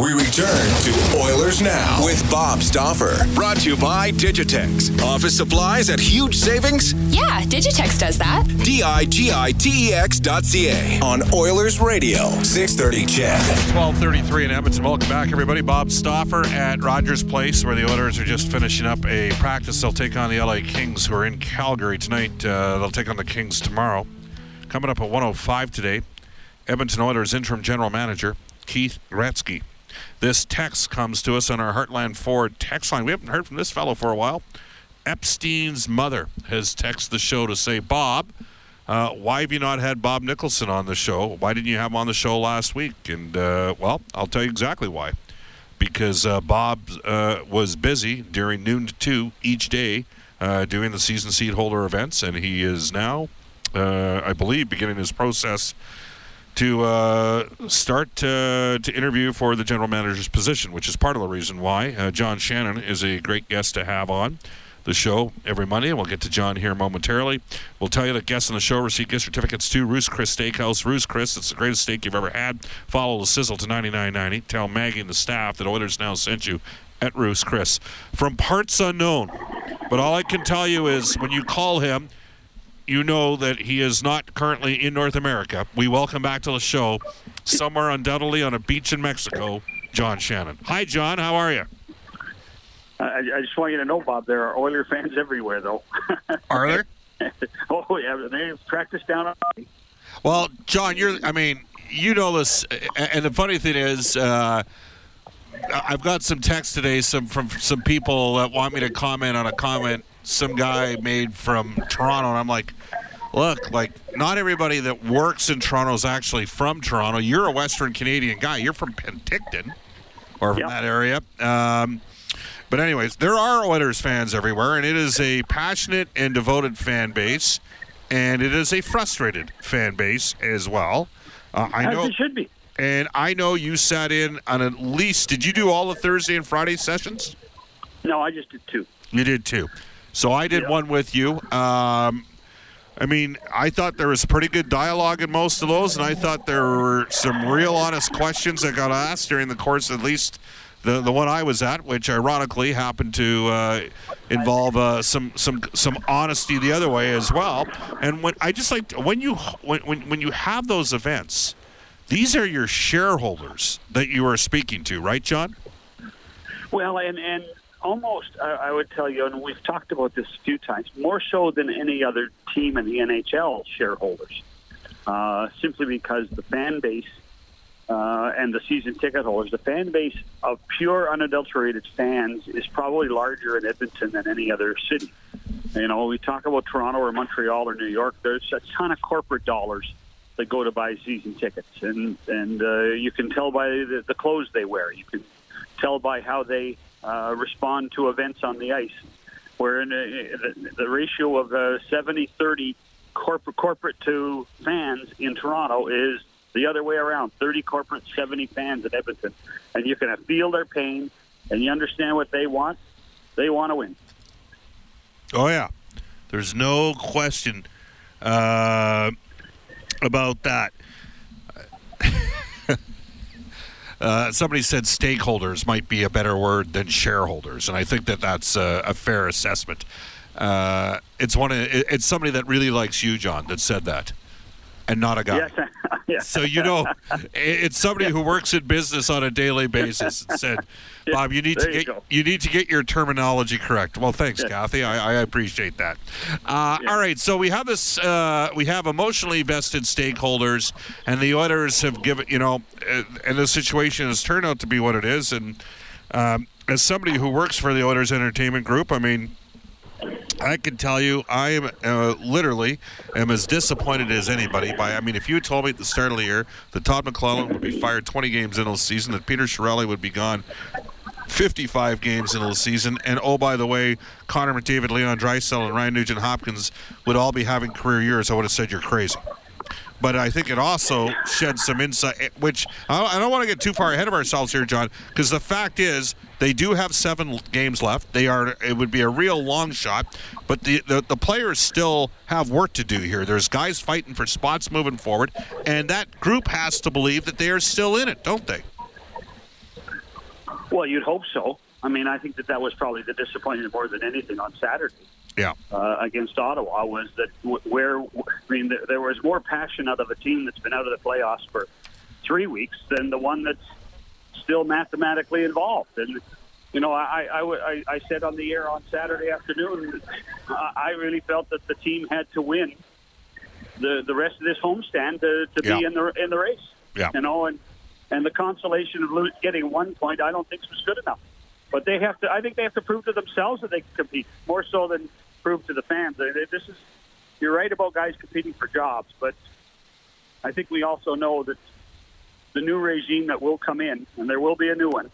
We return to Oilers Now with Bob Stauffer. Brought to you by Digitex. Office supplies at huge savings? Yeah, Digitex does that. Digitex.ca on Oilers Radio, 630 CHED. 12:33 in Edmonton. Welcome back, everybody. Bob Stauffer at Rogers Place, where the Oilers are just finishing up a practice. They'll take on the LA Kings, who are in Calgary tonight. They'll take on the Kings tomorrow. Coming up at 1:05 today, Edmonton Oilers interim general manager Keith Gretzky. This text comes to us on our Heartland Ford text line. We haven't heard from this fellow for a while. Epstein's mother has texted the show to say, Bob, why have you not had Bob Nicholson on the show? Why didn't you have him on the show last week? And, well, I'll tell you exactly why. Because Bob was busy during noon to 2 each day doing the season seat holder events, and he is now, I believe, beginning his process to start to interview for the general manager's position, which is part of the reason why John Shannon is a great guest to have on the show every Monday. We'll get to John here momentarily. We'll tell you that guests on the show receive gift certificates to Ruth's Chris Steakhouse. Ruth's Chris, it's the greatest steak you've ever had. Follow the sizzle to $99.90. Tell Maggie and the staff that Oilers Now sent you at Ruth's Chris. From parts unknown, but all I can tell you is when you call him, you know that he is not currently in North America. We welcome back to the show, somewhere undoubtedly on a beach in Mexico, John Shannon. Hi, John. How are you? I just want you to know, Bob, there are Oiler fans everywhere, though. Are there? Oh, yeah. They practice down on. Well, John, you know this. And the funny thing is, I've got some texts today from some people that want me to comment on a comment some guy made from Toronto, and I'm like, look, like, not everybody that works in Toronto is actually from Toronto. You're a Western Canadian guy. You're from Penticton, or from that area. But anyways, there are Oilers fans everywhere, and it is a passionate and devoted fan base, and it is a frustrated fan base as well. I know it should be. And I know you sat in on at least, did you do all the Thursday and Friday sessions? No, I just did two. You did two. So I did one with you. I thought there was pretty good dialogue in most of those, and I thought there were some real honest questions that got asked during the course, at least the one I was at, which ironically happened to involve some honesty the other way as well. And when I just like when you have those events, these are your shareholders that you are speaking to, right, John? Well, and almost, I would tell you, and we've talked about this a few times, more so than any other team in the NHL shareholders, simply because the fan base and the season ticket holders, the fan base of pure unadulterated fans is probably larger in Edmonton than any other city. You know, we talk about Toronto or Montreal or New York, there's a ton of corporate dollars that go to buy season tickets, and you can tell by the clothes they wear. You can tell by how they respond to events on the ice. We're in the ratio of 70-30 corporate to fans in Toronto is the other way around, 30 corporate, 70 fans in Edmonton. And you can feel their pain, and you understand what they want. They want to win. Oh, yeah. There's no question about that. Somebody said stakeholders might be a better word than shareholders, and I think that that's a fair assessment. It's somebody that really likes you, John, that said that, and not a guy. Yes. Yeah. So you know, it's somebody who works in business on a daily basis and said, Bob, you need to get your terminology correct. Well, thanks, Kathy. I appreciate that. All right, so we have this. We have emotionally vested stakeholders, and the Oilers have given. You know, and the situation has turned out to be what it is. And as somebody who works for the Oilers Entertainment Group, I can tell you I am literally as disappointed as anybody. If you told me at the start of the year that Todd McLellan would be fired 20 games into the season, that Peter Chiarelli would be gone 55 games into the season, and oh, by the way, Connor McDavid, Leon Draisaitl, and Ryan Nugent-Hopkins would all be having career years, I would have said you're crazy. but I think it also sheds some insight, which I don't want to get too far ahead of ourselves here, John, because the fact is they do have 7 games left. They are, it would be a real long shot, but the players still have work to do here. There's guys fighting for spots moving forward, and that group has to believe that they are still in it, don't they? Well, you'd hope so. I mean, I think that was probably the disappointment more than anything on Saturday. Yeah. Against Ottawa was that there was more passion out of a team that's been out of the playoffs for 3 weeks than the one that's still mathematically involved. And, you know, I said on the air on Saturday afternoon, I really felt that the team had to win the rest of this homestand to be in the race. Yeah. You know, and the consolation of getting 1 point, I don't think was good enough. But they have to. I think they have to prove to themselves that they can compete more so than prove to the fans. This is, you're right about guys competing for jobs, but I think we also know that the new regime that will come in, and there will be a new one,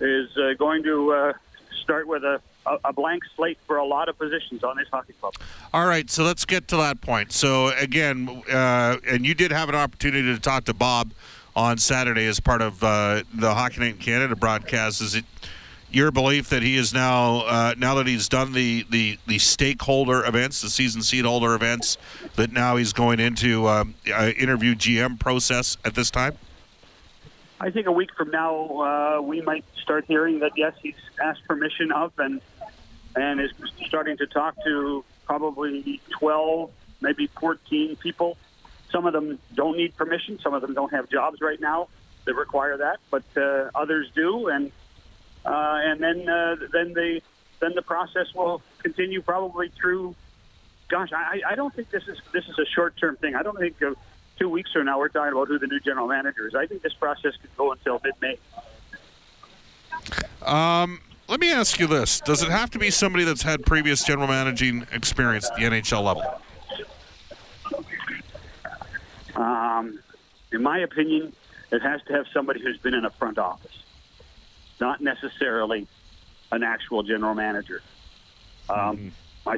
is going to start with a blank slate for a lot of positions on this hockey club. All right, so let's get to that point. So again, and you did have an opportunity to talk to Bob on Saturday as part of the Hockey Night in Canada broadcast. Is it your belief that he is now that he's done the stakeholder events, the season seed holder events, that now he's going into interview GM process at this time? I think a week from now we might start hearing that, yes, he's asked permission of and is starting to talk to probably 12, maybe 14 people. Some of them don't need permission. Some of them don't have jobs right now that require that, but others do, and then the process will continue probably through. Gosh, I don't think this is a short-term thing. I don't think 2 weeks from now we're talking about who the new general manager is. I think this process could go until mid-May. Let me ask you this: does it have to be somebody that's had previous general managing experience at the NHL level? In my opinion, it has to have somebody who's been in a front office. Not necessarily an actual general manager. I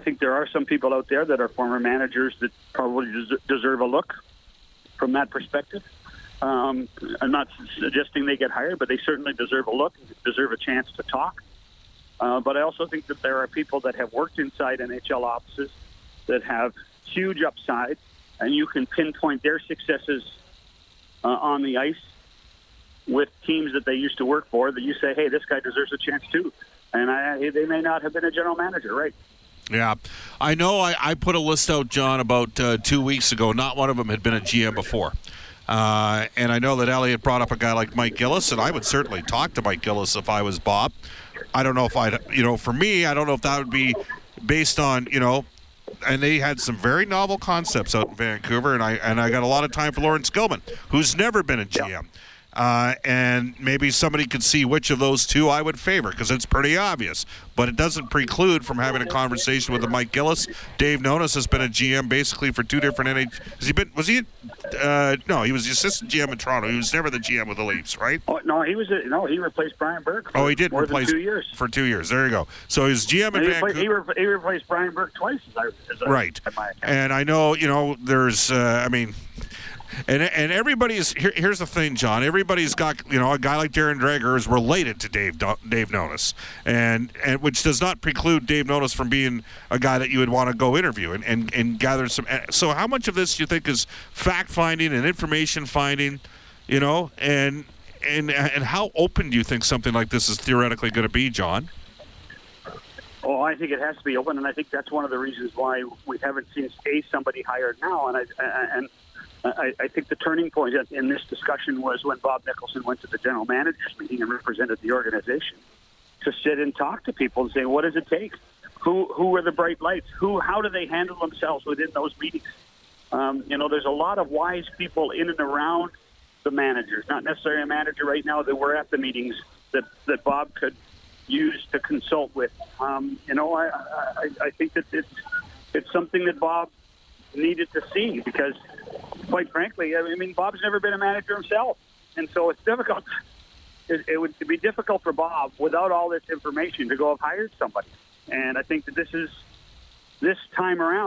think there are some people out there that are former managers that probably deserve a look from that perspective. I'm not suggesting they get hired, but they certainly deserve a look, deserve a chance to talk. But I also think that there are people that have worked inside NHL offices that have huge upside, and you can pinpoint their successes on the ice with teams that they used to work for, that you say, hey, this guy deserves a chance too. And they may not have been a general manager, right? Yeah. I know I put a list out, John, about 2 weeks ago. Not one of them had been a GM before. And I know that Elliot brought up a guy like Mike Gillis, and I would certainly talk to Mike Gillis if I was Bob. I don't know if I don't know if that would be based on, and they had some very novel concepts out in Vancouver, and I got a lot of time for Lawrence Gilman, who's never been a GM. Yeah. And maybe somebody could see which of those two I would favor, because it's pretty obvious. But it doesn't preclude from having a conversation with Mike Gillis. Dave Nonis has been a GM basically for 2 different NHL. No, he was the assistant GM in Toronto. He was never the GM with the Leafs, right? Oh, no, he replaced Brian Burke. Oh, he did replace 2 years. For 2 years. There you go. So he's GM in Vancouver. He replaced Brian Burke twice. Right. And I know, there's, And everybody's here's the thing, John. Everybody's got a guy like Darren Dreger is related to Dave Nonis, and which does not preclude Dave Nonis from being a guy that you would want to go interview and gather some. So how much of this do you think is fact finding and information finding, and how open do you think something like this is theoretically going to be, John? Oh, I think it has to be open, and I think that's one of the reasons why we haven't seen somebody hired now, and I think the turning point in this discussion was when Bob Nicholson went to the general managers meeting and represented the organization to sit and talk to people and say, what does it take? Who are the bright lights? How do they handle themselves within those meetings? There's a lot of wise people in and around the managers, not necessarily a manager right now that were at the meetings that Bob could use to consult with. I think that it's something that Bob needed to see because, quite frankly, Bob's never been a manager himself, and so it's difficult. It would be difficult for Bob without all this information to go have hired somebody. And I think that this time around,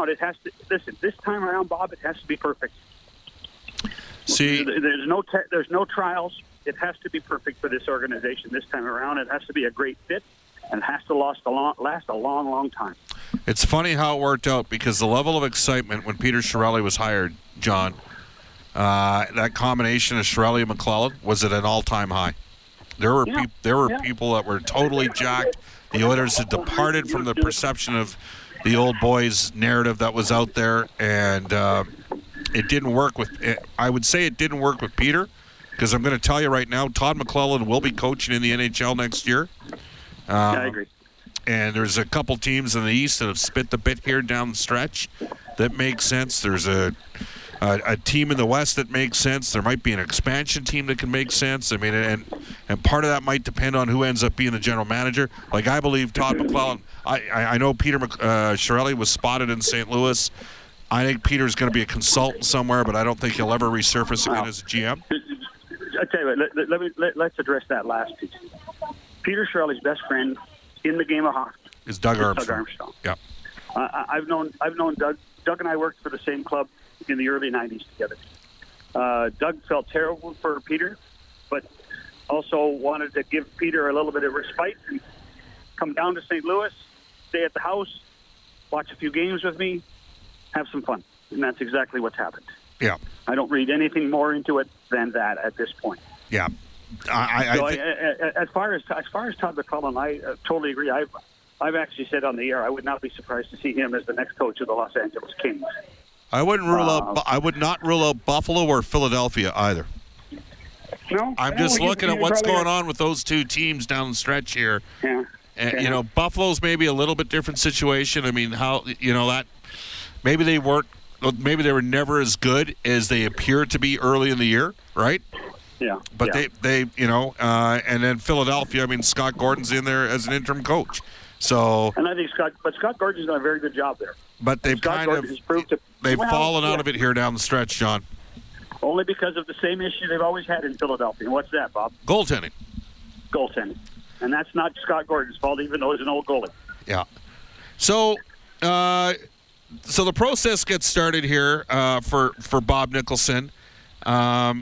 Bob, it has to be perfect. See, there's no trials. It has to be perfect for this organization this time around. It has to be a great fit, and it has to last a long, long time. It's funny how it worked out, because the level of excitement when Peter Chiarelli was hired, John, that combination of Chiarelli and McLellan was at an all-time high. There were people that were totally jacked. The Oilers had departed from the perception of the old boys narrative that was out there, and it didn't work with. I would say it didn't work with Peter, because I'm going to tell you right now, Todd McLellan will be coaching in the NHL next year. Yeah, I agree. And there's a couple teams in the East that have spit the bit here down the stretch. That makes sense. There's a team in the West that makes sense. There might be an expansion team that can make sense. I mean, and part of that might depend on who ends up being the general manager. Like, I believe Todd McLellan. I know Peter Chiarelli was spotted in St. Louis. I think Peter's going to be a consultant somewhere, but I don't think he'll ever resurface again as a GM. I tell you what, let's address that last piece. Peter Chiarelli's best friend in the game of hockey is Doug Armstrong. Yeah, I've known Doug. Doug and I worked for the same club in the early 90s together. Doug felt terrible for Peter, but also wanted to give Peter a little bit of respite and come down to St. Louis, stay at the house, watch a few games with me, have some fun. And that's exactly what's happened. Yeah. I don't read anything more into it than that at this point. Yeah. As far as Todd McLellan, I totally agree. I've actually said on the air I would not be surprised to see him as the next coach of the Los Angeles Kings. I would not rule out Buffalo or Philadelphia either. No, I'm just looking at what's going on with those two teams down the stretch here. Yeah. And, you know, Buffalo's maybe a little bit different situation. I mean, how, you know, that maybe they weren't. Maybe they were never as good as they appear to be early in the year, right? Yeah. But they you know, and then Philadelphia. I mean, Scott Gordon's in there as an interim coach. So. And I think Scott Gordon's done a very good job there. But they've fallen out of it here down the stretch, John. Only because of the same issue they've always had in Philadelphia. And what's that, Bob? Goaltending. And that's not Scott Gordon's fault, even though he's an old goalie. Yeah. So the process gets started here for Bob Nicholson. I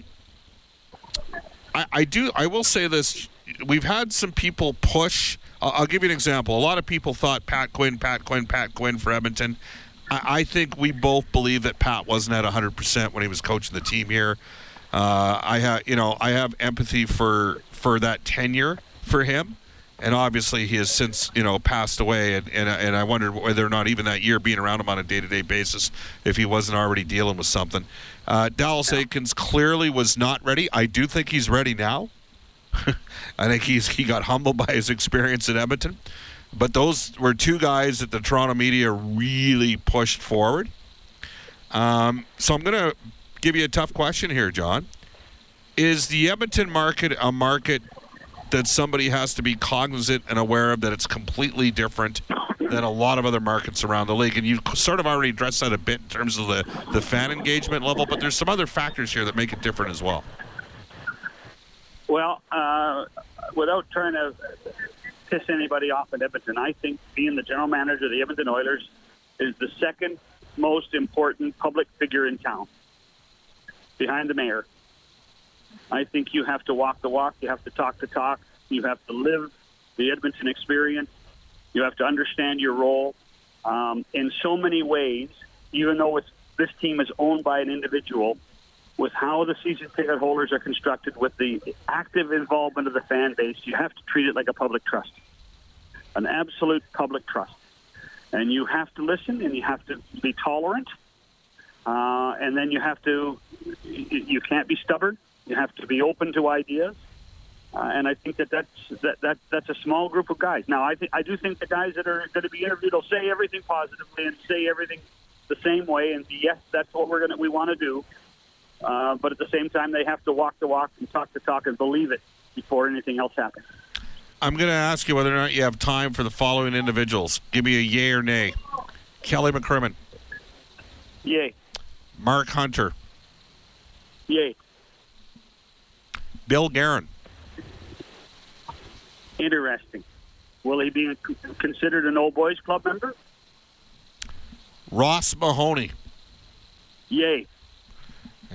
will say this. We've had some people push. I'll give you an example. A lot of people thought Pat Quinn for Edmonton. I think we both believe that Pat wasn't at 100% when he was coaching the team here. I have empathy for that tenure for him, and obviously he has since passed away. And I wondered whether or not even that year being around him on a day-to-day basis, if he wasn't already dealing with something. Dallas Eakins clearly was not ready. I do think he's ready now. I think he got humbled by his experience at Edmonton. But those were two guys that the Toronto media really pushed forward. So I'm going to give you a tough question here, John. Is the Edmonton market a market that somebody has to be cognizant and aware of, that it's completely different than a lot of other markets around the league? And you sort of already addressed that a bit in terms of the fan engagement level, but there's some other factors here that make it different as well. Well, without trying to piss anybody off at Edmonton, I think being the general manager of the Edmonton Oilers is the second most important public figure in town, behind the mayor. I think you have to walk the walk. You have to talk the talk. You have to live the Edmonton experience. You have to understand your role. In so many ways, even though this team is owned by an individual, with how the season ticket holders are constructed, with the active involvement of the fan base, you have to treat it like a public trust, an absolute public trust. And you have to listen, and you have to be tolerant, and then you can't be stubborn. You have to be open to ideas, and I think that's a small group of guys. Now, I do think the guys that are going to be interviewed will say everything positively and say everything the same way, and yes, that's what we want to do. But at the same time, they have to walk the walk and talk the talk and believe it before anything else happens. I'm going to ask you whether or not you have time for the following individuals. Give me a yay or nay. Kelly McCrimmon. Yay. Mark Hunter. Yay. Bill Guerin. Interesting. Will he be considered an old boys club member? Ross Mahoney. Yay.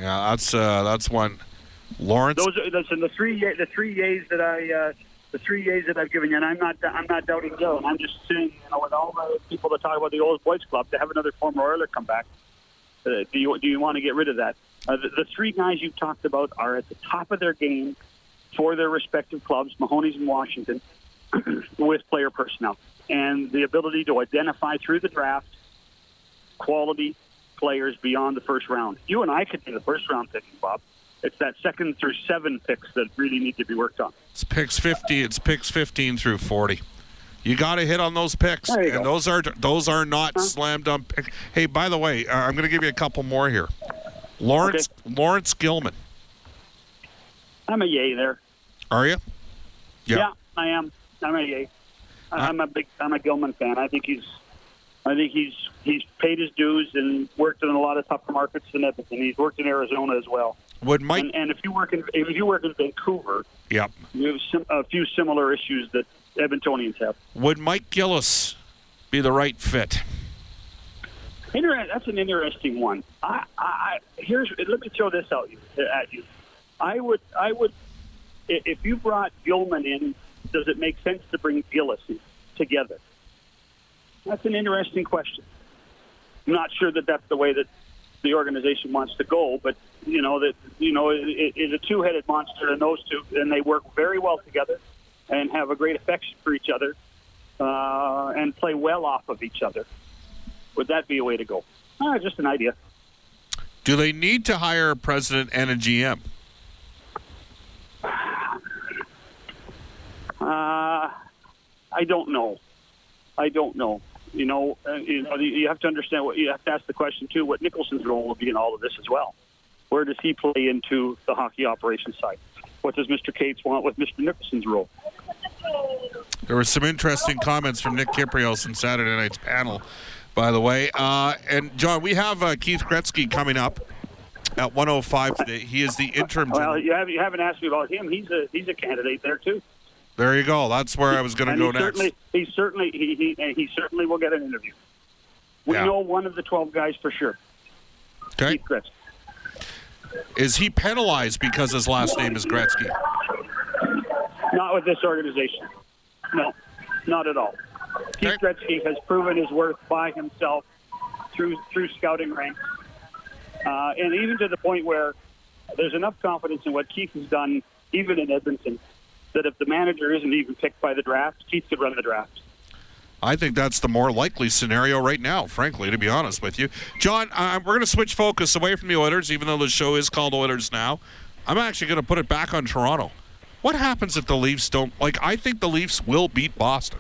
Yeah, that's one. Lawrence. Those are the three yays that I've given you, and I'm not doubting Gillen. I'm just saying, you know, with all the people that talk about the Old Boys Club, to have another former Oiler come back, do you want to get rid of that? The three guys you've talked about are at the top of their game for their respective clubs. Mahoney's in Washington with player personnel and the ability to identify through the draft quality players beyond the first round. You and I could do the first round picking, Bob. It's that 2nd through 7 picks that really need to be worked on. It's picks 50. It's picks 15 through 40. You got to hit on those picks, and go. those are not slam dunk picks. Hey, by the way, I'm going to give you a couple more here. Lawrence Gilman. I'm a yay there. Are you? Yeah, I am. I'm a yay. I'm a Gilman fan. I think he's paid his dues and worked in a lot of tougher markets than everything. He's worked in Arizona as well. And if you work in Vancouver, yep, you have a few similar issues that Edmontonians have. Would Mike Gillis be the right fit? That's an interesting one. Let me throw this out at you. I would. If you brought Gilman in, does it make sense to bring Gillis in together? That's an interesting question. I'm not sure that that's the way that the organization wants to go, but it's a two-headed monster, and those two, and they work very well together, and have a great affection for each other, and play well off of each other. Would that be a way to go? Just an idea. Do they need to hire a president and a GM? I don't know. You have to understand what you have to ask the question too. What Nicholson's role will be in all of this as well. Where does he play into the hockey operations side? What does Mr. Cates want with Mr. Nicholson's role? There were some interesting comments from Nick Kiprios in Saturday night's panel, by the way. And John, we have Keith Gretzky coming up at 1:05 today. He is the interim. Well, you haven't asked me about him. He's a candidate there too. There you go. That's where I was going to go next. He certainly will get an interview. We know one of the 12 guys for sure. Okay. Keith Gretzky. Is he penalized because his last name is Gretzky? Not with this organization. No, not at all. Okay. Keith Gretzky has proven his worth by himself through scouting ranks. And even to the point where there's enough confidence in what Keith has done, even in Edmonton, that if the manager isn't even picked by the draft, Keith could run the draft. I think that's the more likely scenario right now, frankly, to be honest with you. John, we're going to switch focus away from the Oilers, even though the show is called Oilers Now. I'm actually going to put it back on Toronto. What happens if the Leafs don't? I think the Leafs will beat Boston.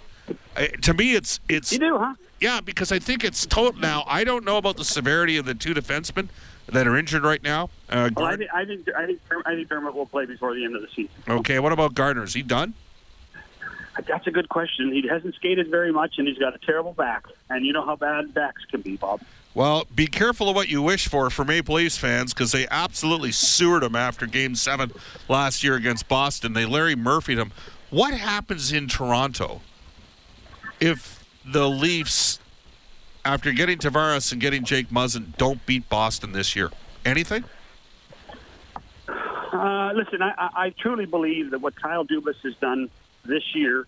To me, it's. You do, huh? Yeah, because I think it's total now. I don't know about the severity of the two defensemen that are injured right now. I think Dermott will play before the end of the season. Okay, what about Gardner? Is he done? That's a good question. He hasn't skated very much, and he's got a terrible back. And you know how bad backs can be, Bob. Well, be careful of what you wish for Maple Leafs fans, because they absolutely sewered him after Game 7 last year against Boston. They Larry Murphy'd him. What happens in Toronto if the Leafs, after getting Tavares and getting Jake Muzzin, don't beat Boston this year? Anything? Listen, I truly believe that what Kyle Dubas has done this year,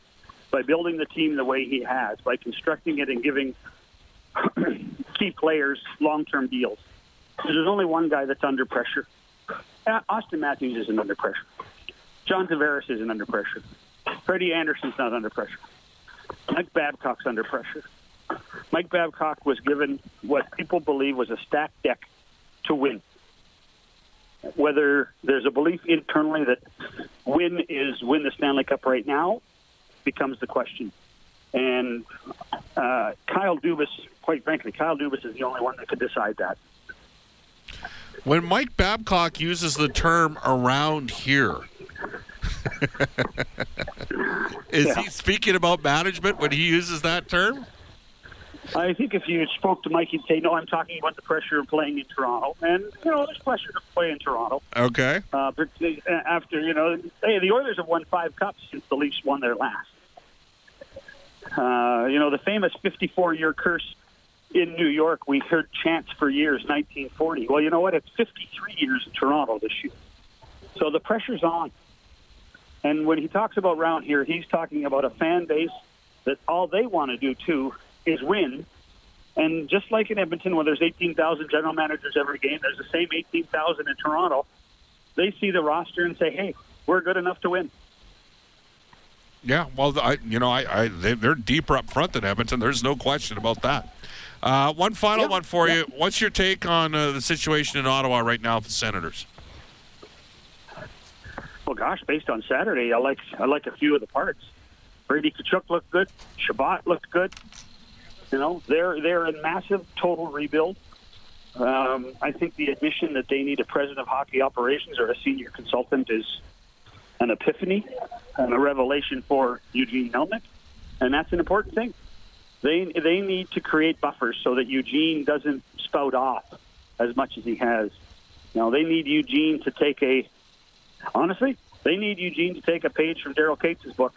by building the team the way he has, by constructing it and giving key players long-term deals. There's only one guy that's under pressure. Austin Matthews isn't under pressure. John Tavares isn't under pressure. Freddie Anderson's not under pressure. Mike Babcock's under pressure. Mike Babcock was given what people believe was a stacked deck to win. Whether there's a belief internally that win the Stanley Cup right now becomes the question. And Kyle Dubas, quite frankly, Kyle Dubas is the only one that could decide that. When Mike Babcock uses the term around here, is he speaking about management when he uses that term? I think if you spoke to Mike, he'd say, no, I'm talking about the pressure of playing in Toronto. And, there's pressure to play in Toronto. Okay. But after, the Oilers have won 5 cups since the Leafs won their last. The famous 54-year curse in New York, we heard chants for years, 1940. Well, you know what? It's 53 years in Toronto this year. So the pressure's on. And when he talks about round here, he's talking about a fan base that all they want to do, too, is win. And just like in Edmonton, where there's 18,000 general managers every game, there's the same 18,000 in Toronto. They see the roster and say, hey, we're good enough to win. Yeah, well, they're deeper up front than Edmonton. There's no question about that. One final one for you. What's your take on the situation in Ottawa right now with the Senators? Well, gosh, based on Saturday, I like a few of the parts. Brady Tkachuk looked good. Shabbat looked good. You know, they're in massive total rebuild. I think the admission that they need a president of hockey operations or a senior consultant is an epiphany and a revelation for Eugene Melnyk, and that's an important thing. They need to create buffers so that Eugene doesn't spout off as much as he has. Now, they need Eugene to take a page from Daryl Cates's book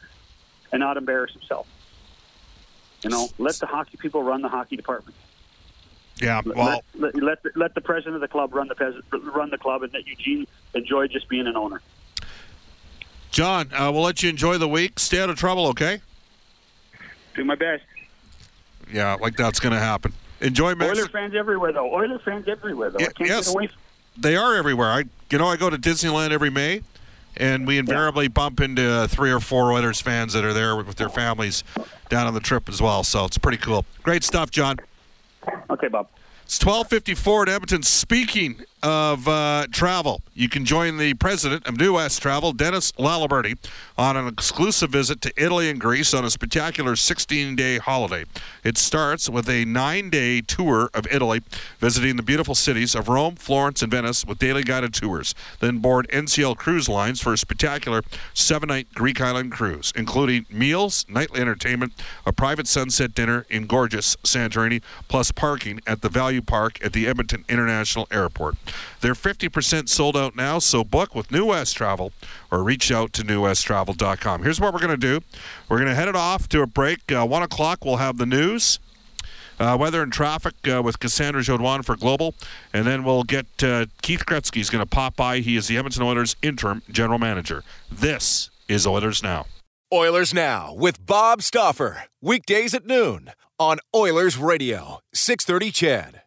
and not embarrass himself. You know, let the hockey people run the hockey department. Yeah, well, let the president of the club run the club, and let Eugene enjoy just being an owner. John, we'll let you enjoy the week. Stay out of trouble, okay? Do my best. Yeah, like that's going to happen. Enjoy, man. Oilers fans everywhere, though. Yeah, I can't get away from them. They are everywhere. I go to Disneyland every May, and we invariably bump into 3 or 4 Oilers fans that are there with their families down on the trip as well. So it's pretty cool. Great stuff, John. Okay, Bob. It's 12:54 at Edmonton. Speaking of travel, you can join the president of New West Travel, Dennis Laliberti, on an exclusive visit to Italy and Greece on a spectacular 16-day holiday. It starts with a 9-day tour of Italy, visiting the beautiful cities of Rome, Florence, and Venice with daily guided tours. Then board NCL Cruise Lines for a spectacular 7-night Greek island cruise, including meals, nightly entertainment, a private sunset dinner in gorgeous Santorini, plus parking at the Value Park at the Edmonton International Airport. They're 50% sold out now, so book with New West Travel or reach out to newwesttravel.com. Here's what we're going to do. We're going to head it off to a break. 1 o'clock, we'll have the news, weather and traffic with Cassandra Jodoin for Global, and then we'll get Keith Gretzky. He's going to pop by. He is the Edmonton Oilers interim general manager. This is Oilers Now. Oilers Now with Bob Stauffer. Weekdays at noon on Oilers Radio, 630 CHED.